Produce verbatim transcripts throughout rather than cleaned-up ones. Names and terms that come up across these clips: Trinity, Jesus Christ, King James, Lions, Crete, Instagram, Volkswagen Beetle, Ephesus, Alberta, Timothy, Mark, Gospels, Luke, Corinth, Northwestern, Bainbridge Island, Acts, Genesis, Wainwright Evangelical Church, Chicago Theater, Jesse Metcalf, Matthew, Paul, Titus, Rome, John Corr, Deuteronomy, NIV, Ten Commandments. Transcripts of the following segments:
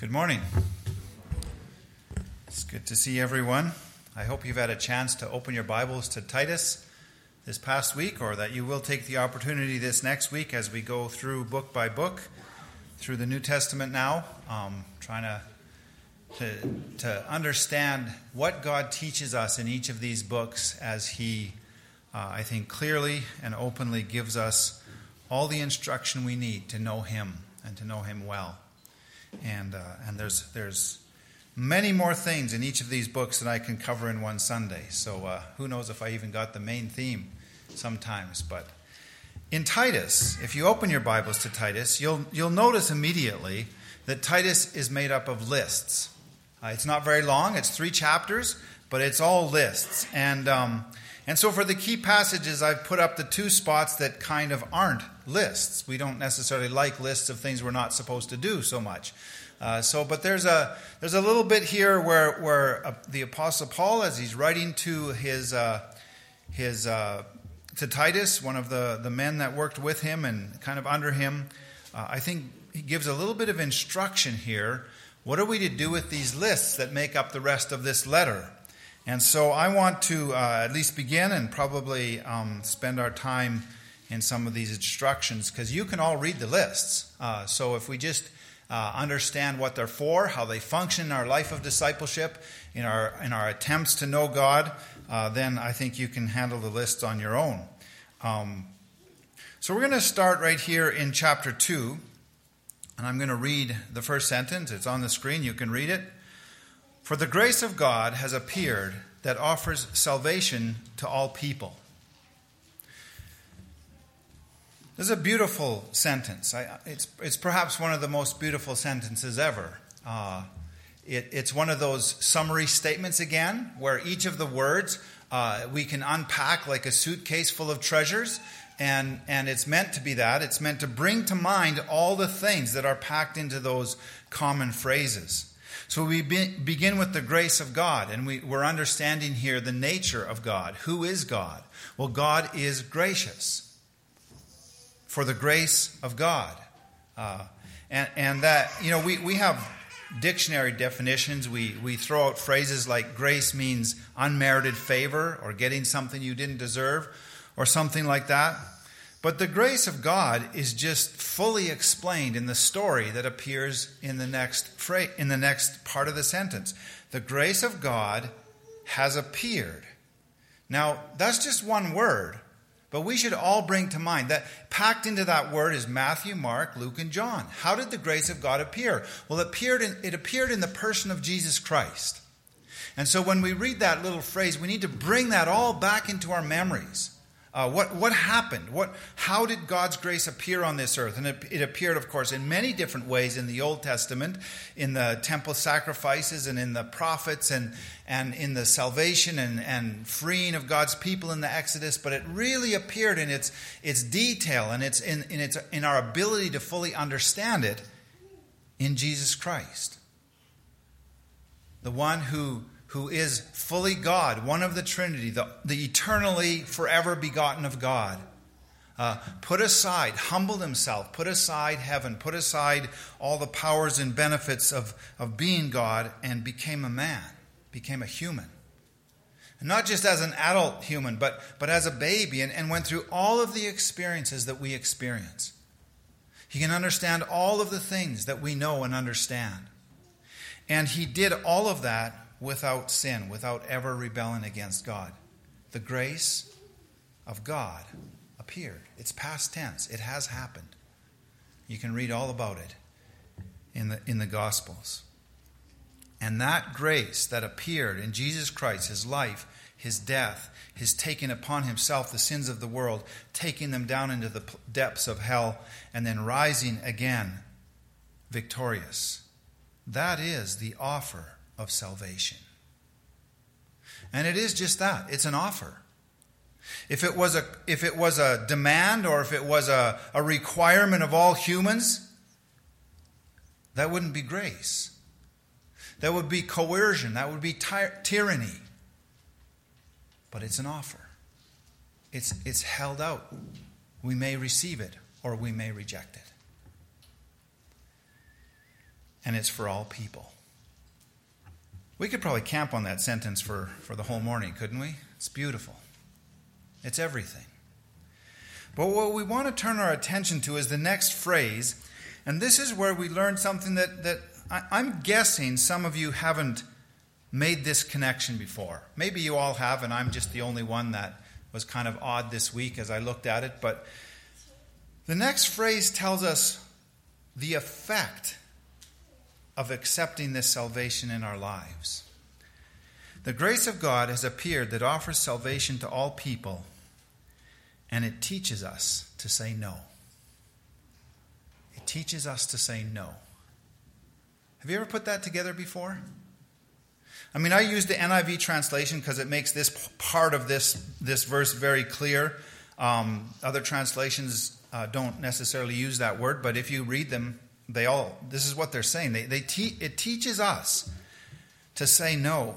Good morning. It's good to see everyone. I hope you've had a chance to open your Bibles to Titus this past week, or that you will take the opportunity this next week as we go through book by book through the New Testament now, um, trying to, to, to understand what God teaches us in each of these books as he, uh, I think, clearly and openly gives us all the instruction we need to know him and to know him well. And uh, and there's there's many more things in each of these books that I can cover in one Sunday. So uh, who knows if I even got the main theme sometimes. But in Titus, if you open your Bibles to Titus, you'll you'll notice immediately that Titus is made up of lists. Uh, it's not very long. It's three chapters, but it's all lists. And um, and so for the key passages, I've put up the two spots that kind of aren't lists. We don't necessarily like lists of things we're not supposed to do so much. Uh, so, but there's a there's a little bit here where where uh, the Apostle Paul, as he's writing to his uh, his uh, to Titus, one of the the men that worked with him and kind of under him, uh, I think he gives a little bit of instruction here. What are we to do with these lists that make up the rest of this letter? And so, I want to uh, at least begin and probably um, spend our time in some of these instructions, because you can all read the lists. Uh, so if we just uh, understand what they're for, how they function in our life of discipleship, in our in our attempts to know God, uh, then I think you can handle the lists on your own. Um, so we're going to start right here in chapter two, and I'm going to read the first sentence. It's on the screen. You can read it. For the grace of God has appeared that offers salvation to all people. This is a beautiful sentence. I, it's it's perhaps one of the most beautiful sentences ever. Uh, it, it's one of those summary statements again, where each of the words uh, we can unpack like a suitcase full of treasures, and and it's meant to be that. It's meant to bring to mind all the things that are packed into those common phrases. So we be, begin with the grace of God, and we, we're understanding here the nature of God. Who is God? Well, God is gracious. For the grace of God. Uh, and, and that, you know, we, we have dictionary definitions. We, we throw out phrases like grace means unmerited favor or getting something you didn't deserve or something like that. But the grace of God is just fully explained in the story that appears in the next phrase, in the next part of the sentence. The grace of God has appeared. Now, that's just one word. But we should all bring to mind that packed into that word is Matthew, Mark, Luke, and John. How did the grace of God appear? Well, it appeared in, it appeared in the person of Jesus Christ. And so when we read that little phrase, we need to bring that all back into our memories. Uh, what what happened? What how did God's grace appear on this earth? And it, it appeared, of course, in many different ways in the Old Testament, in the temple sacrifices and in the prophets and and in the salvation and, and freeing of God's people in the Exodus. But it really appeared in its its detail and its in, in its in our ability to fully understand it in Jesus Christ, the one who. who is fully God, one of the Trinity, the, the eternally forever begotten of God, uh, put aside, humbled himself, put aside heaven, put aside all the powers and benefits of, of being God, and became a man, became a human. And not just as an adult human, but, but as a baby, and, and went through all of the experiences that we experience. He can understand all of the things that we know and understand. And he did all of that without sin, without ever rebelling against God. The grace of God appeared. It's past tense. It has happened. You can read all about it in the in the Gospels. And that grace that appeared in Jesus Christ, his life, his death, his taking upon himself the sins of the world, taking them down into the depths of hell, and then rising again victorious. That is the offer of salvation. And it is just that. It's an offer. If it was a if it was a demand, or if it was a, a requirement of all humans, that wouldn't be grace. That would be coercion. That would be tyr- tyranny. But it's an offer. It's it's held out. We may receive it or we may reject it. and it's for all people. We could probably camp on that sentence for, for the whole morning, couldn't we? It's beautiful. It's everything. But what we want to turn our attention to is the next phrase, and this is where we learn something that, that I, I'm guessing some of you haven't made this connection before. Maybe you all have, and I'm just the only one that was kind of odd this week as I looked at it, but the next phrase tells us the effect of accepting this salvation in our lives. The grace of God has appeared that offers salvation to all people, and it teaches us to say no. It teaches us to say no. Have you ever put that together before? I mean, I use the N I V translation because it makes this part of this, this verse very clear. Um, other translations uh, don't necessarily use that word, but if you read them, they all, this is what they're saying. They, they te- it teaches us to say no.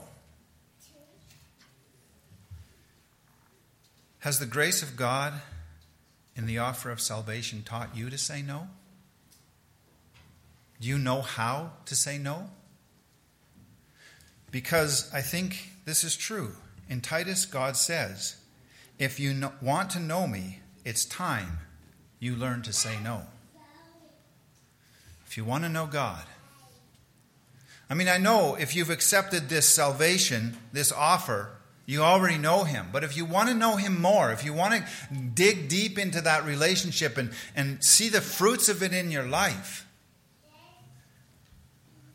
Has the grace of God in the offer of salvation taught you to say no? Do you know how to say no? Because I think this is true. In Titus, God says, if you no- want to know me, it's time you learn to say no. If you want to know God. I mean, I know if you've accepted this salvation, this offer, you already know him. But if you want to know him more, if you want to dig deep into that relationship and, and see the fruits of it in your life,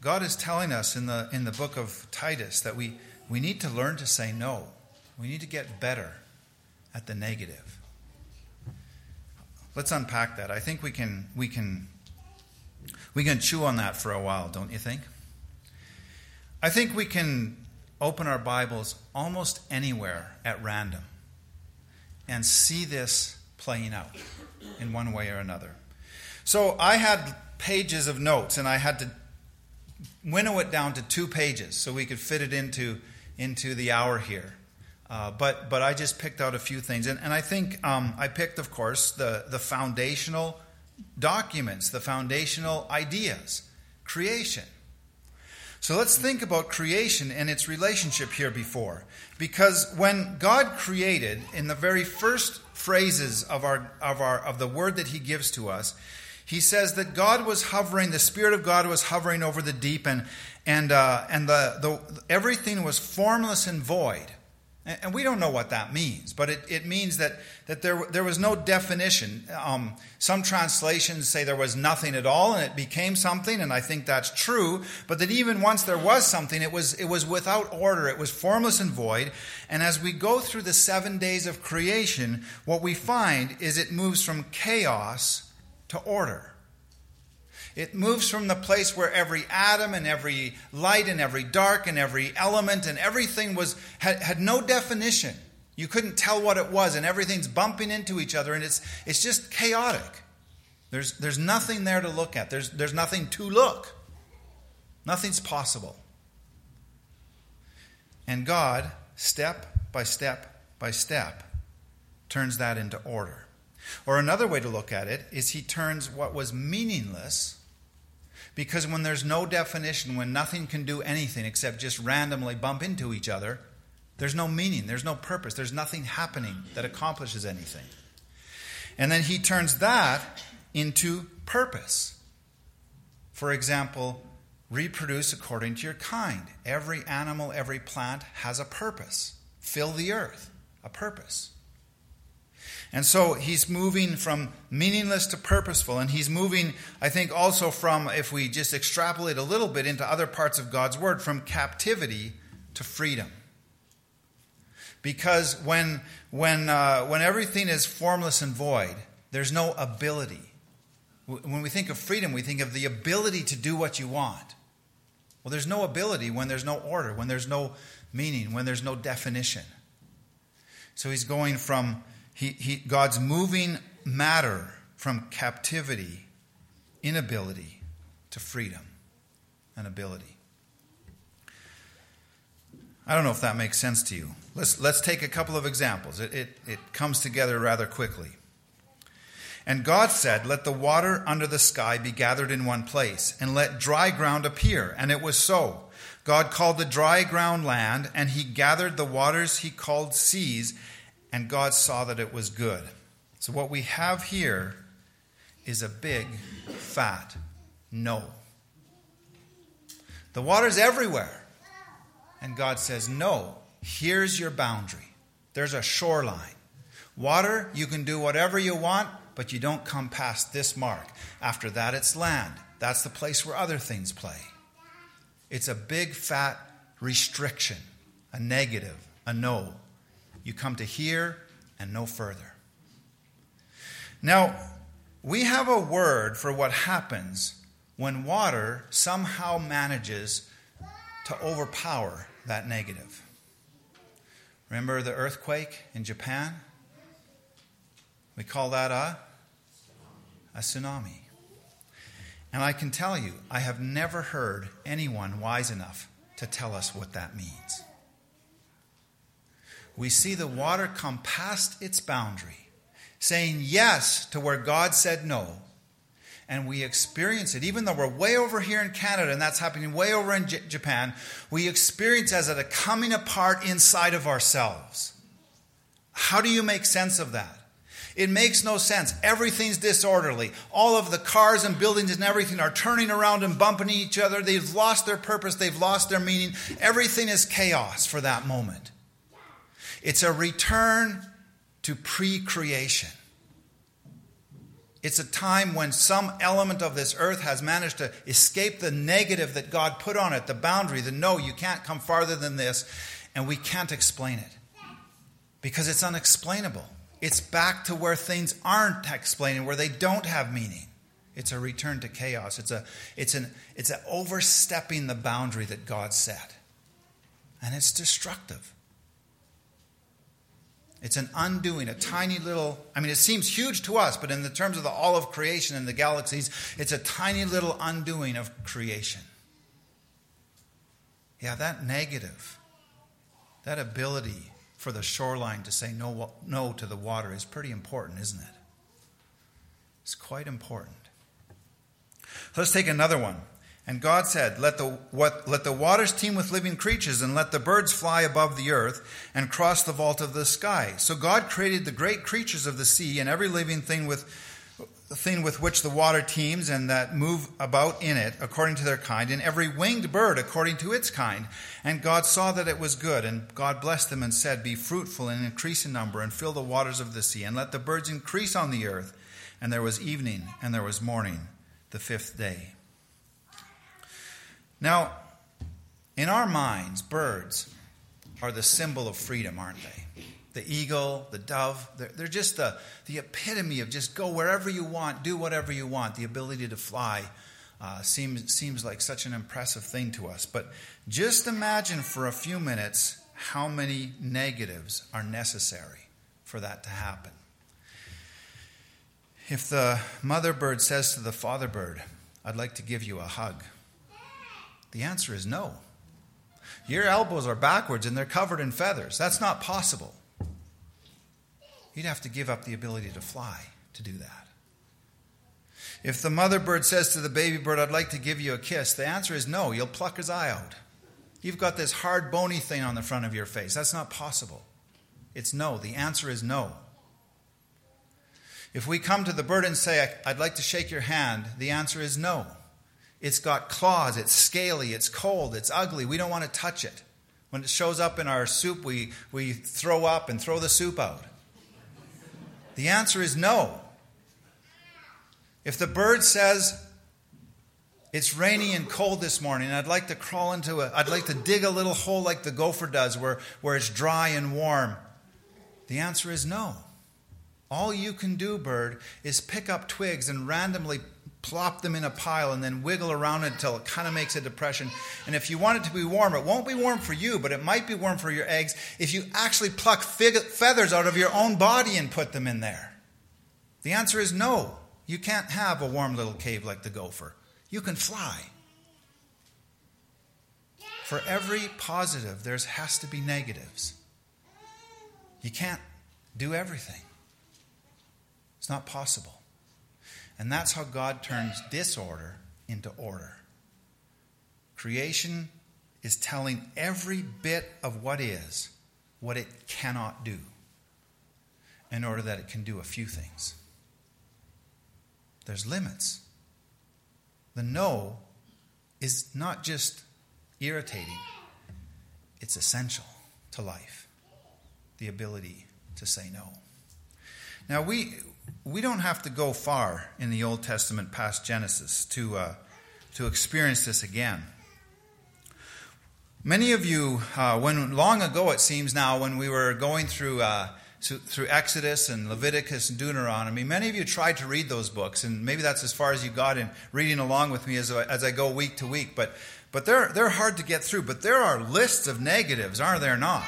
God is telling us in the in the book of Titus that we, we need to learn to say no. We need to get better at the negative. Let's unpack that. I think we can we can we can chew on that for a while, don't you think? I think we can open our Bibles almost anywhere at random and see this playing out in one way or another. So I had pages of notes, and I had to winnow it down to two pages so we could fit it into into the hour here. Uh, but but I just picked out a few things. And, and I think um, I picked, of course, the, the foundational documents, the foundational ideas, creation. So let's think about creation and its relationship here before. Because when God created, in the very first phrases of our of our of the word that he gives to us, he says that God was hovering, the Spirit of God was hovering over the deep, and and uh, and the, the everything was formless and void. And, and we don't know what that means, but it, it means that, that there, there was no definition. Um, some translations say there was nothing at all, and it became something, and I think that's true, but that even once there was something, it was, it was without order, it was formless and void. And as we go through the seven days of creation, what we find is it moves from chaos to order. It moves from the place where every atom and every light and every dark and every element and everything was had, had no definition. You couldn't tell what it was, and everything's bumping into each other, and it's it's just chaotic. There's there's nothing there to look at. There's there's nothing to look. Nothing's possible. And God, step by step by step, turns that into order. Or another way to look at it is he turns what was meaningless, because when there's no definition, when nothing can do anything except just randomly bump into each other, there's no meaning, there's no purpose, there's nothing happening that accomplishes anything. And then he turns that into purpose. For example, reproduce according to your kind. Every animal, every plant has a purpose. Fill the earth, a purpose. And so he's moving from meaningless to purposeful. And he's moving, I think, also from, if we just extrapolate a little bit into other parts of God's word, from captivity to freedom. Because when when uh, when everything is formless and void, there's no ability. When we think of freedom, we think of the ability to do what you want. Well, there's no ability when there's no order, when there's no meaning, when there's no definition. So he's going from... He, he, God's moving matter from captivity, inability, to freedom and ability. I don't know if that makes sense to you. Let's let's take a couple of examples. It, it, it comes together rather quickly. And God said, let the water under the sky be gathered in one place, and let dry ground appear. And it was so. God called the dry ground land, and he gathered the waters he called seas, and God saw that it was good. So what we have here is a big, fat no. The water's everywhere. And God says, no, here's your boundary. There's a shoreline. Water, you can do whatever you want, but you don't come past this mark. After that, it's land. That's the place where other things play. It's a big, fat restriction, a negative, a no. You come to here and no further. Now, we have a word for what happens when water somehow manages to overpower that negative. Remember the earthquake in Japan? We call that a... A tsunami. And I can tell you, I have never heard anyone wise enough to tell us what that means. We see the water come past its boundary, saying yes to where God said no, and we experience it, even though we're way over here in Canada, and that's happening way over in J- Japan, we experience as a coming apart inside of ourselves. How do you make sense of that? It makes no sense. Everything's disorderly. All of the cars and buildings and everything are turning around and bumping each other. They've lost their purpose. They've lost their meaning. Everything is chaos for that moment. It's a return to pre-creation. It's a time when some element of this earth has managed to escape the negative that God put on it, the boundary, the no, you can't come farther than this, and we can't explain it because it's unexplainable. It's back to where things aren't explained, where they don't have meaning. It's a return to chaos. It's a, it's an, it's a overstepping the boundary that God set. And it's destructive. It's an undoing, a tiny little, I mean, it seems huge to us, but in the terms of the all of creation and the galaxies, it's a tiny little undoing of creation. Yeah, that negative, that ability for the shoreline to say no, no to the water is pretty important, isn't it? It's quite important. Let's take another one. And God said, let the, what, let the waters teem with living creatures, and let the birds fly above the earth and cross the vault of the sky. So God created the great creatures of the sea and every living thing with, thing with which the water teems and that move about in it according to their kind, and every winged bird according to its kind. And God saw that it was good, and God blessed them and said, be fruitful and increase in number and fill the waters of the sea, and let the birds increase on the earth. And there was evening and there was morning, the fifth day. Now, in our minds, birds are the symbol of freedom, aren't they? The eagle, the dove, they're, they're just the, the epitome of just go wherever you want, do whatever you want. The ability to fly uh, seems, seems like such an impressive thing to us. But just imagine for a few minutes how many negatives are necessary for that to happen. If the mother bird says to the father bird, I'd like to give you a hug, the answer is no. Your elbows are backwards and they're covered in feathers. That's not possible. You'd have to give up the ability to fly to do that. If the mother bird says to the baby bird, I'd like to give you a kiss, the answer is no. You'll pluck his eye out. You've got this hard, bony thing on the front of your face. That's not possible. It's no. The answer is no. If we come to the bird and say, I'd like to shake your hand, the answer is no. It's got claws, it's scaly, it's cold, it's ugly. We don't want to touch it. When it shows up in our soup, we, we throw up and throw the soup out. The answer is no. If the bird says, it's rainy and cold this morning, and I'd like to crawl into a, I'd like to dig a little hole like the gopher does where, where it's dry and warm, the answer is no. All you can do, bird, is pick up twigs and randomly plop them in a pile and then wiggle around it until it kind of makes a depression. And if you want it to be warm, it won't be warm for you, but it might be warm for your eggs if you actually pluck feathers out of your own body and put them in there. The answer is no. You can't have a warm little cave like the gopher. You can fly. For every positive, there has to be negatives. You can't do everything. It's not possible. And that's how God turns disorder into order. Creation is telling every bit of what is what it cannot do in order that it can do a few things. There's limits. The no is not just irritating. It's essential to life, the ability to say no. Now, we we don't have to go far in the Old Testament past Genesis to uh, to experience this again. Many of you, uh, when long ago it seems now, when we were going through uh, through Exodus and Leviticus and Deuteronomy, many of you tried to read those books, and maybe that's as far as you got in reading along with me as I, as I go week to week. But but they're they're hard to get through. But there are lists of negatives, are there not?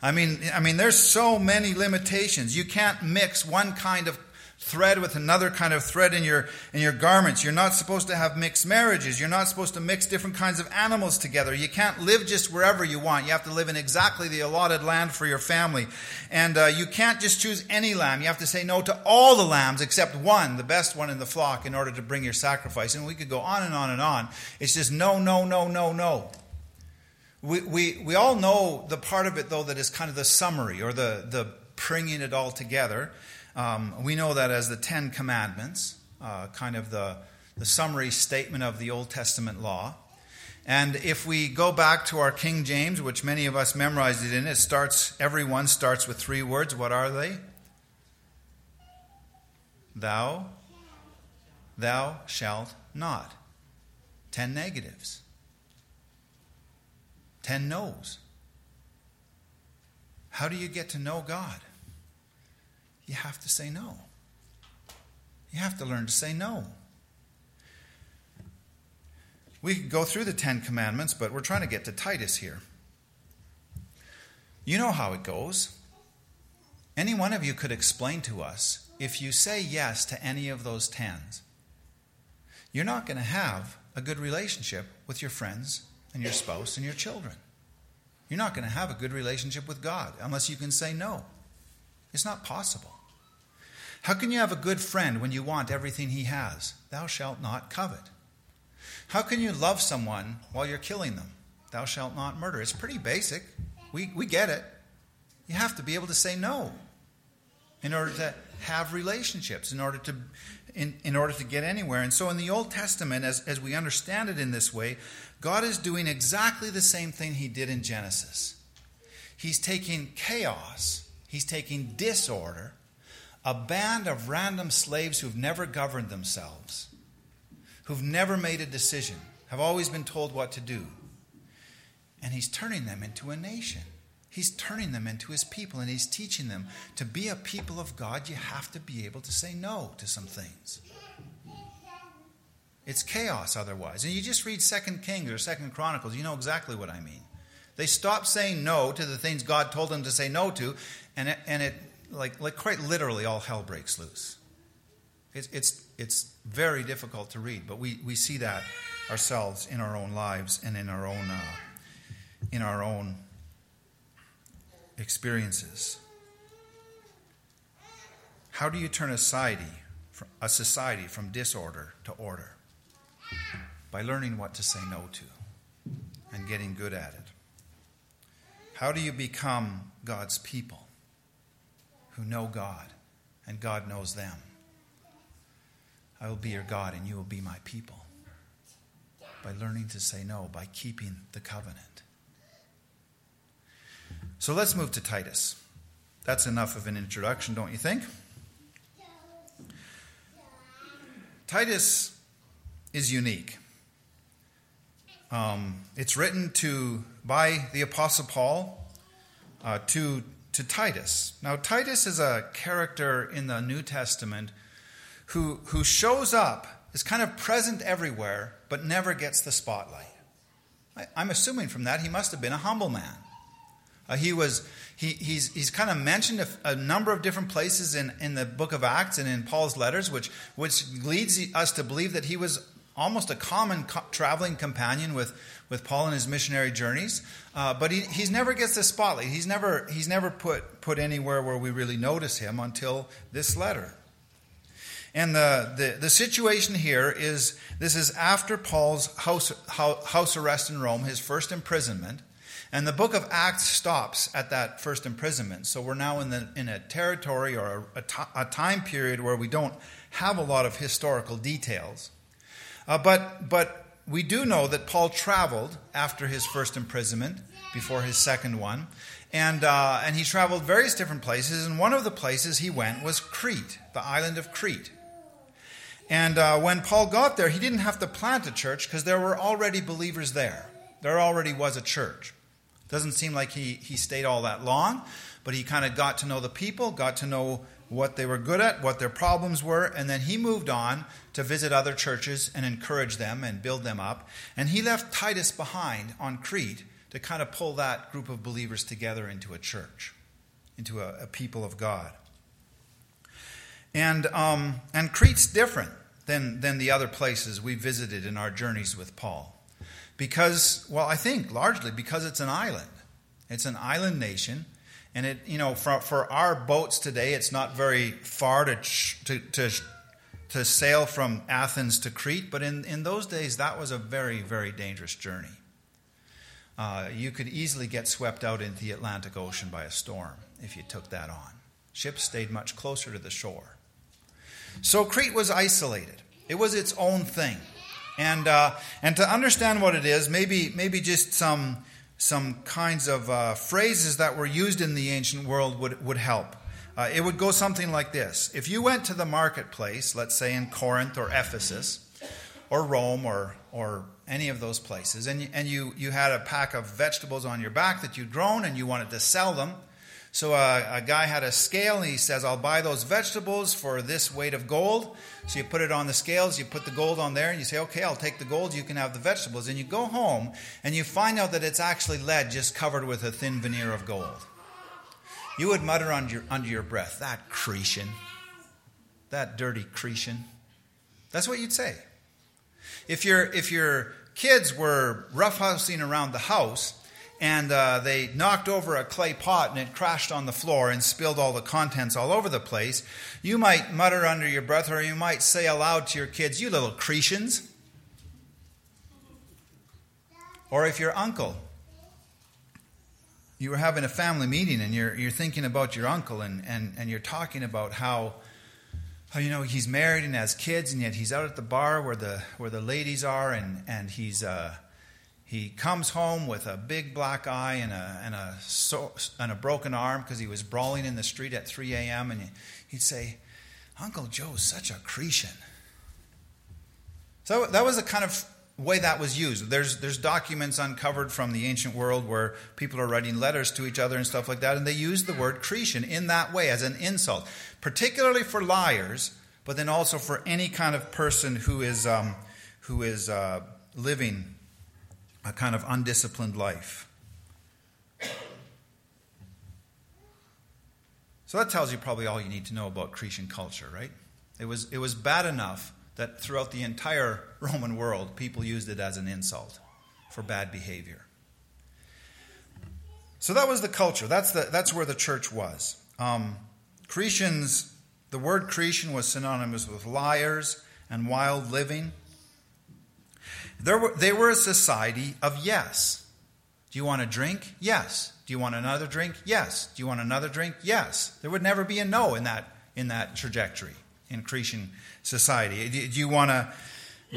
I mean, I mean, there's so many limitations. You can't mix one kind of thread with another kind of thread in your in your garments. You're not supposed to have mixed marriages. You're not supposed to mix different kinds of animals together. You can't live just wherever you want. You have to live in exactly the allotted land for your family. And uh, you can't just choose any lamb. You have to say no to all the lambs except one, the best one in the flock, in order to bring your sacrifice. And we could go on and on and on. It's just no, no, no, no, no. We, we we all know the part of it, though, that is kind of the summary or the, the bringing it all together. Um, we know that as the Ten Commandments, uh, kind of the, the summary statement of the Old Testament law. And if we go back to our King James, which many of us memorized it in, it starts, everyone starts with three words. What are they? Thou, thou shalt not. Ten negatives. Ten no's. How do you get to know God? You have to say no. You have to learn to say no. We could go through the Ten Commandments, but we're trying to get to Titus here. You know how it goes. Any one of you could explain to us, if you say yes to any of those tens, you're not going to have a good relationship with your friends and your spouse and your children. You're not going to have a good relationship with God unless you can say no. It's not possible. How can you have a good friend when you want everything he has? Thou shalt not covet. How can you love someone while you're killing them? Thou shalt not murder. It's pretty basic. We we get it. You have to be able to say no in order to have relationships, in order to in, in order to get anywhere. And so in the Old Testament, as, as we understand it in this way, God is doing exactly the same thing he did in Genesis. He's taking chaos, he's taking disorder, a band of random slaves who've never governed themselves, who've never made a decision, have always been told what to do. And he's turning them into a nation. He's turning them into his people, and he's teaching them to be a people of God. You have to be able to say no to some things. It's chaos otherwise. And you just read Second Kings or Second Chronicles, you know exactly what I mean. They stopped saying no to the things God told them to say no to, and it, and it like, like quite literally all hell breaks loose. It's, it's, it's very difficult to read, but we, we see that ourselves in our own lives and in our own, uh, in our own experiences. How do you turn a society, a society from disorder to order? By learning what to say no to and getting good at it. How do you become God's people who know God and God knows them? I will be your God and you will be my people. By learning to say no, by keeping the covenant. So let's move to Titus. That's enough of an introduction, don't you think? Titus is unique. Um, it's written to by the Apostle Paul uh, to to Titus. Now, Titus is a character in the New Testament who who shows up, is kind of present everywhere, but never gets the spotlight. I, I'm assuming from that he must have been a humble man. Uh, he was he he's he's kind of mentioned a, a number of different places in, in the book of Acts and in Paul's letters, which which leads us to believe that he was almost a common co- traveling companion with, with Paul in his missionary journeys. Uh, but he he's never gets the spotlight. He's never he's never put put anywhere where we really notice him until this letter. And the, the, the situation here is, this is after Paul's house, house arrest in Rome, his first imprisonment. And the book of Acts stops at that first imprisonment. So we're now in the, in a territory or a, a, t- a time period where we don't have a lot of historical details. Uh, but but we do know that Paul traveled after his first imprisonment, before his second one. And, uh, and he traveled various different places. And one of the places he went was Crete, the island of Crete. And uh, when Paul got there, he didn't have to plant a church because there were already believers there. There already was a church. Doesn't seem like he, he stayed all that long, but he kind of got to know the people, got to know what they were good at, what their problems were, and then he moved on to visit other churches and encourage them and build them up. And he left Titus behind on Crete to kind of pull that group of believers together into a church, into a, a people of God. And um, and Crete's different than than the other places we visited in our journeys with Paul. Because, well, I think largely because it's an island. It's an island nation. And, it, you know, for, for our boats today, it's not very far to to to, to sail from Athens to Crete. But in, in those days, that was a very, very dangerous journey. Uh, you could easily get swept out into the Atlantic Ocean by a storm if you took that on. Ships stayed much closer to the shore. So Crete was isolated. It was its own thing. And uh, and to understand what it is, maybe maybe just some some kinds of uh, phrases that were used in the ancient world would, would help. Uh, it would go something like this. If you went to the marketplace, let's say in Corinth or Ephesus or Rome or or any of those places, and, and you, you had a pack of vegetables on your back that you'd grown and you wanted to sell them, so a, a guy had a scale, and he says, I'll buy those vegetables for this weight of gold. So you put it on the scales, you put the gold on there, and you say, okay, I'll take the gold, you can have the vegetables. And you go home, and you find out that it's actually lead just covered with a thin veneer of gold. You would mutter under your, under your breath, that Cretan, that dirty Cretan. That's what you'd say. If, you're, if your kids were roughhousing around the house, and uh, they knocked over a clay pot and it crashed on the floor and spilled all the contents all over the place, you might mutter under your breath, or you might say aloud to your kids, you little Cretans. Or if your uncle, you were having a family meeting and you're you're thinking about your uncle and, and, and you're talking about how, how, you know, he's married and has kids and yet he's out at the bar where the where the ladies are and, and he's... Uh, He comes home with a big black eye and a and a, so, and a broken arm because he was brawling in the street at three a.m. And he'd say, Uncle Joe's such a Cretan. So that was the kind of way that was used. There's there's documents uncovered from the ancient world where people are writing letters to each other and stuff like that. And they use the word Cretan in that way as an insult, particularly for liars, but then also for any kind of person who is, um, who is uh, living a kind of undisciplined life. So that tells you probably all you need to know about Cretan culture, right? It was it was bad enough that throughout the entire Roman world, people used it as an insult for bad behavior. So that was the culture. That's the that's where the church was. Um, Cretans, the word Cretan was synonymous with liars and wild living. There were, they were a society of yes. Do you want a drink? Yes. Do you want another drink? Yes. Do you want another drink? Yes. There would never be a no in that in that trajectory in Cretan society. Do, do you want to?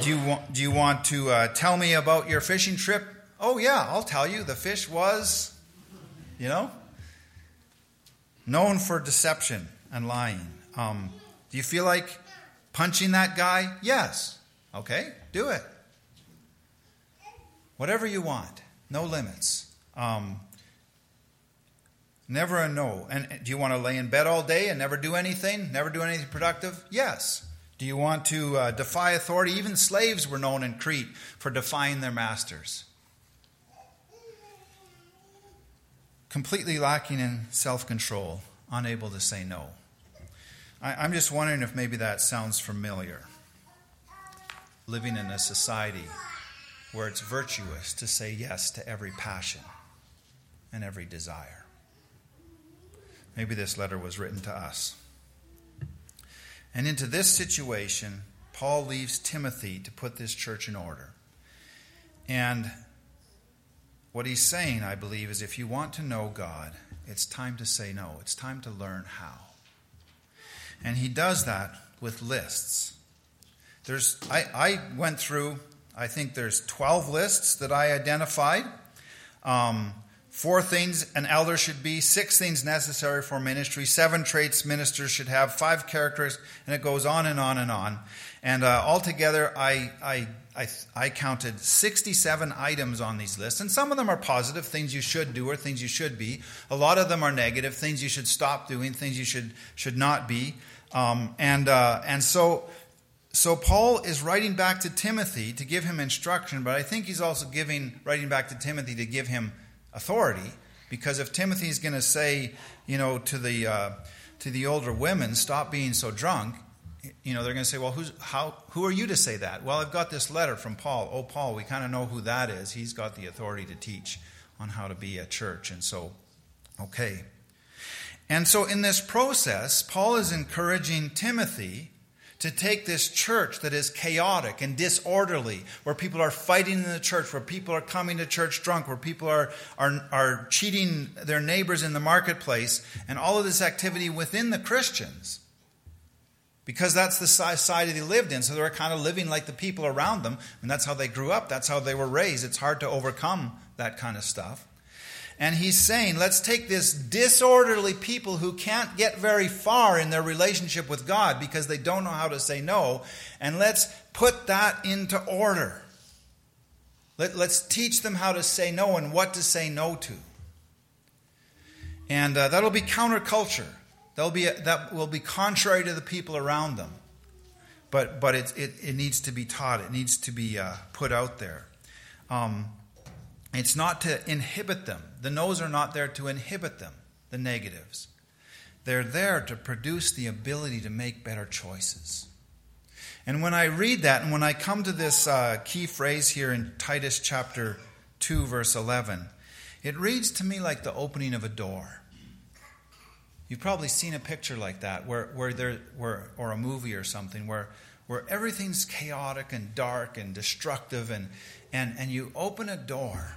Do you want? Do you want to uh, tell me about your fishing trip? Oh yeah, I'll tell you. The fish was, you know, known for deception and lying. Um, do you feel like punching that guy? Yes. Okay, do it. Whatever you want, no limits. Um, never a no. And do you want to lay in bed all day and never do anything? Never do anything productive? Yes. Do you want to uh, defy authority? Even slaves were known in Crete for defying their masters. Completely lacking in self-control, unable to say no. I, I'm just wondering if maybe that sounds familiar. Living in a society where it's virtuous to say yes to every passion and every desire. Maybe this letter was written to us. And into this situation, Paul leaves Timothy to put this church in order. And what he's saying, I believe, is if you want to know God, it's time to say no. It's time to learn how. And he does that with lists. There's, I, I went through, I think there's twelve lists that I identified. Um, four things an elder should be, six things necessary for ministry, seven traits ministers should have, five characters, and it goes on and on and on. And uh, altogether, I, I, I, I counted sixty-seven items on these lists. And some of them are positive, things you should do or things you should be. A lot of them are negative, things you should stop doing, things you should should not be. Um, and uh, and so... So Paul is writing back to Timothy to give him instruction, but I think he's also giving writing back to Timothy to give him authority, because if Timothy's going to say, you know, to the uh, to the older women, stop being so drunk, you know, they're going to say, well, who's how who are you to say that? Well, I've got this letter from Paul. Oh, Paul, we kind of know who that is. He's got the authority to teach on how to be a church, and so, okay. And so in this process, Paul is encouraging Timothy to take this church that is chaotic and disorderly, where people are fighting in the church, where people are coming to church drunk, where people are, are, are cheating their neighbors in the marketplace, and all of this activity within the Christians, because that's the society they lived in, so they were kind of living like the people around them, and that's how they grew up, that's how they were raised. It's hard to overcome that kind of stuff. And he's saying, let's take this disorderly people who can't get very far in their relationship with God because they don't know how to say no, and let's put that into order. Let, let's teach them how to say no and what to say no to. And uh, that'll be counterculture. That'll be a, that will be contrary to the people around them. But but it it, it needs to be taught. It needs to be uh, put out there. Um, It's not to inhibit them. The no's are not there to inhibit them, the negatives. They're there to produce the ability to make better choices. And when I read that, and when I come to this uh, key phrase here in Titus chapter two, verse eleven, it reads to me like the opening of a door. You've probably seen a picture like that, where where there where or a movie or something, where where everything's chaotic and dark and destructive, and And and you open a door,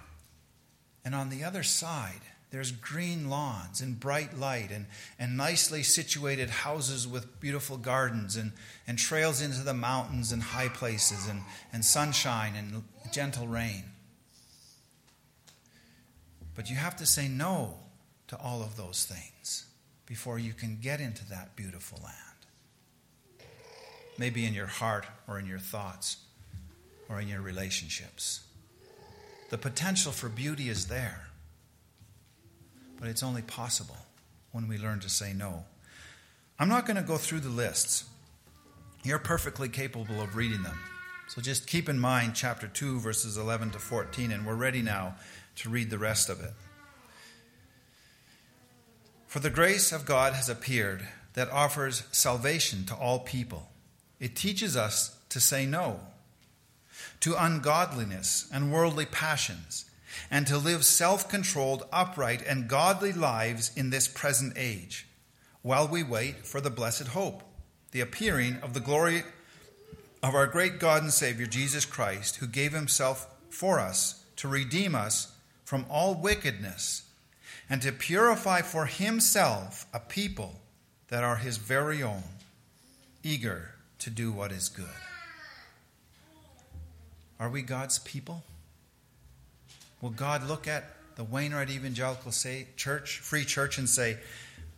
and on the other side, there's green lawns and bright light and, and nicely situated houses with beautiful gardens and, and trails into the mountains and high places and, and sunshine and gentle rain. But you have to say no to all of those things before you can get into that beautiful land. Maybe in your heart or in your thoughts, or in your relationships. The potential for beauty is there, but it's only possible when we learn to say no. I'm not going to go through the lists. You're perfectly capable of reading them. So just keep in mind chapter two, verses eleven to fourteen, and we're ready now to read the rest of it. For the grace of God has appeared that offers salvation to all people. It teaches us to say no to ungodliness and worldly passions, and to live self-controlled, upright, and godly lives in this present age, while we wait for the blessed hope, the appearing of the glory of our great God and Savior, Jesus Christ, who gave himself for us to redeem us from all wickedness, and to purify for himself a people that are his very own, eager to do what is good. Are we God's people? Will God look at the Wainwright Evangelical Church, Free Church, and say,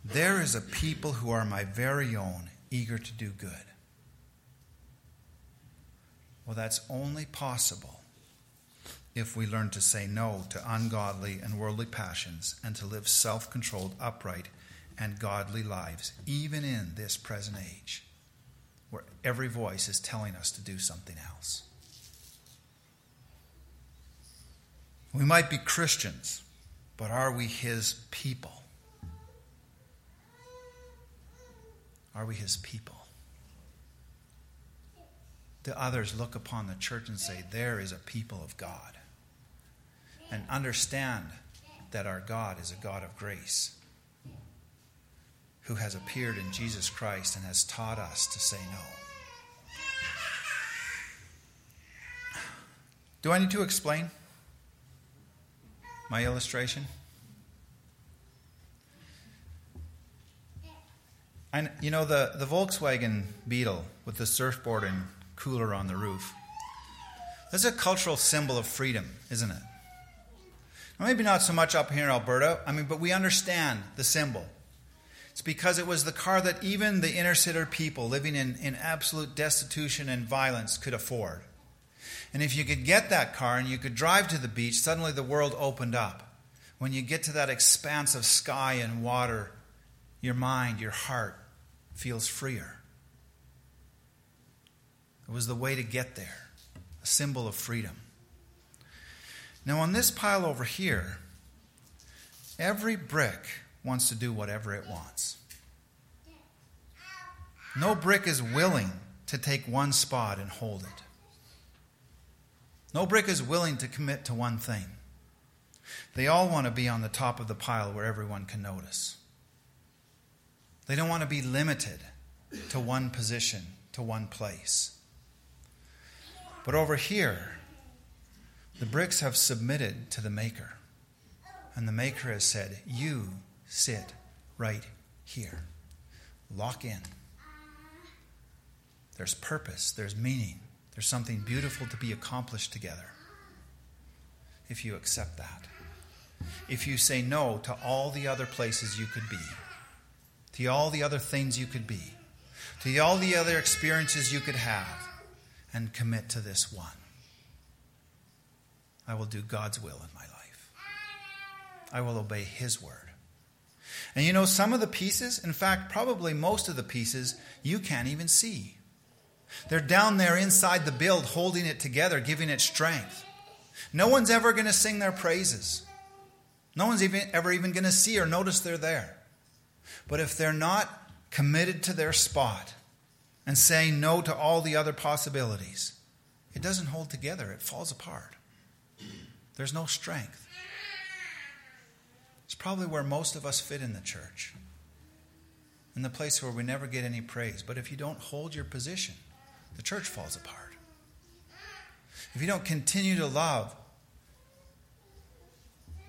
there is a people who are my very own, eager to do good? Well, that's only possible if we learn to say no to ungodly and worldly passions and to live self-controlled, upright, and godly lives, even in this present age, where every voice is telling us to do something else. We might be Christians, but are we his people? Are we his people? Do others look upon the church and say, there is a people of God? And understand that our God is a God of grace, who has appeared in Jesus Christ and has taught us to say no. Do I need to explain my illustration? And you know, the, the Volkswagen Beetle with the surfboard and cooler on the roof, that's a cultural symbol of freedom, isn't it? Now, maybe not so much up here in Alberta, I mean, but we understand the symbol. It's because it was the car that even the inner city people living in, in absolute destitution and violence could afford. And if you could get that car and you could drive to the beach, suddenly the world opened up. When you get to that expanse of sky and water, your mind, your heart feels freer. It was the way to get there, a symbol of freedom. Now on this pile over here, every brick wants to do whatever it wants. No brick is willing to take one spot and hold it. No brick is willing to commit to one thing. They all want to be on the top of the pile where everyone can notice. They don't want to be limited to one position, to one place. But over here, the bricks have submitted to the Maker. And the Maker has said, you sit right here. Lock in. There's purpose. There's meaning. There's something beautiful to be accomplished together. If you accept that. If you say no to all the other places you could be. To all the other things you could be, to all the other experiences you could have, and commit to this one. I will do God's will in my life. I will obey His word. And you know, some of the pieces, in fact, probably most of the pieces, you can't even see. They're down there inside the build, holding it together, giving it strength. No one's ever going to sing their praises. No one's even, ever even going to see or notice they're there. But if they're not committed to their spot and saying no to all the other possibilities, it doesn't hold together. It falls apart. There's no strength. It's probably where most of us fit in the church, in the place where we never get any praise. But if you don't hold your position, the church falls apart. If you don't continue to love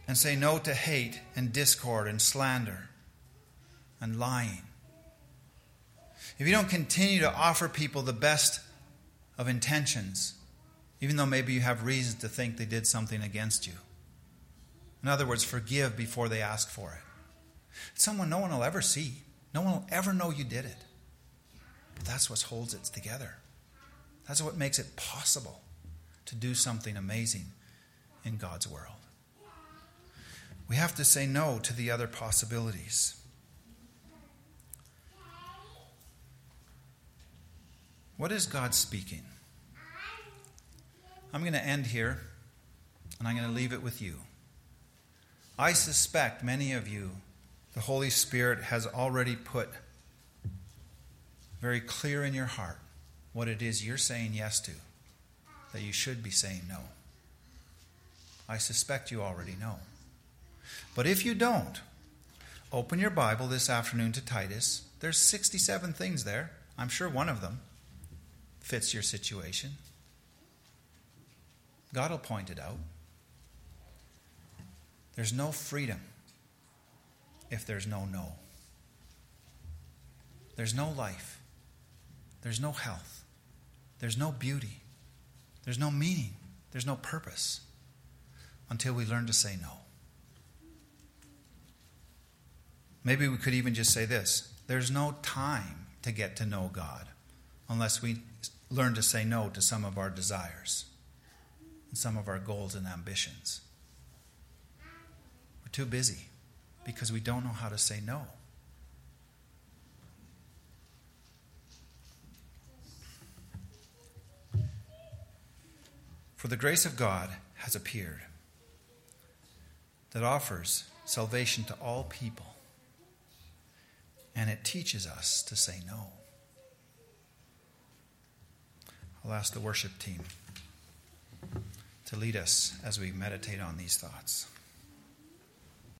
and say no to hate and discord and slander, and lying. If you don't continue to offer people the best of intentions, even though maybe you have reasons to think they did something against you. In other words, forgive before they ask for it. It's someone no one will ever see. No one will ever know you did it. But that's what holds it together. That's what makes it possible to do something amazing in God's world. We have to say no to the other possibilities. What is God speaking? I'm going to end here, and I'm going to leave it with you. I suspect many of you, the Holy Spirit has already put very clear in your heart what it is you're saying yes to, that you should be saying no. I suspect you already know. But if you don't, open your Bible this afternoon to Titus. There's sixty-seven things there. I'm sure one of them fits your situation. God will point it out. There's no freedom if there's no no. There's no life. There's no health. There's no beauty. There's no meaning. There's no purpose until we learn to say no. Maybe we could even just say this. There's no time to get to know God unless we learn to say no to some of our desires and some of our goals and ambitions. We're too busy because we don't know how to say no. For the grace of God has appeared that offers salvation to all people, and it teaches us to say no. I'll ask the worship team to lead us as we meditate on these thoughts.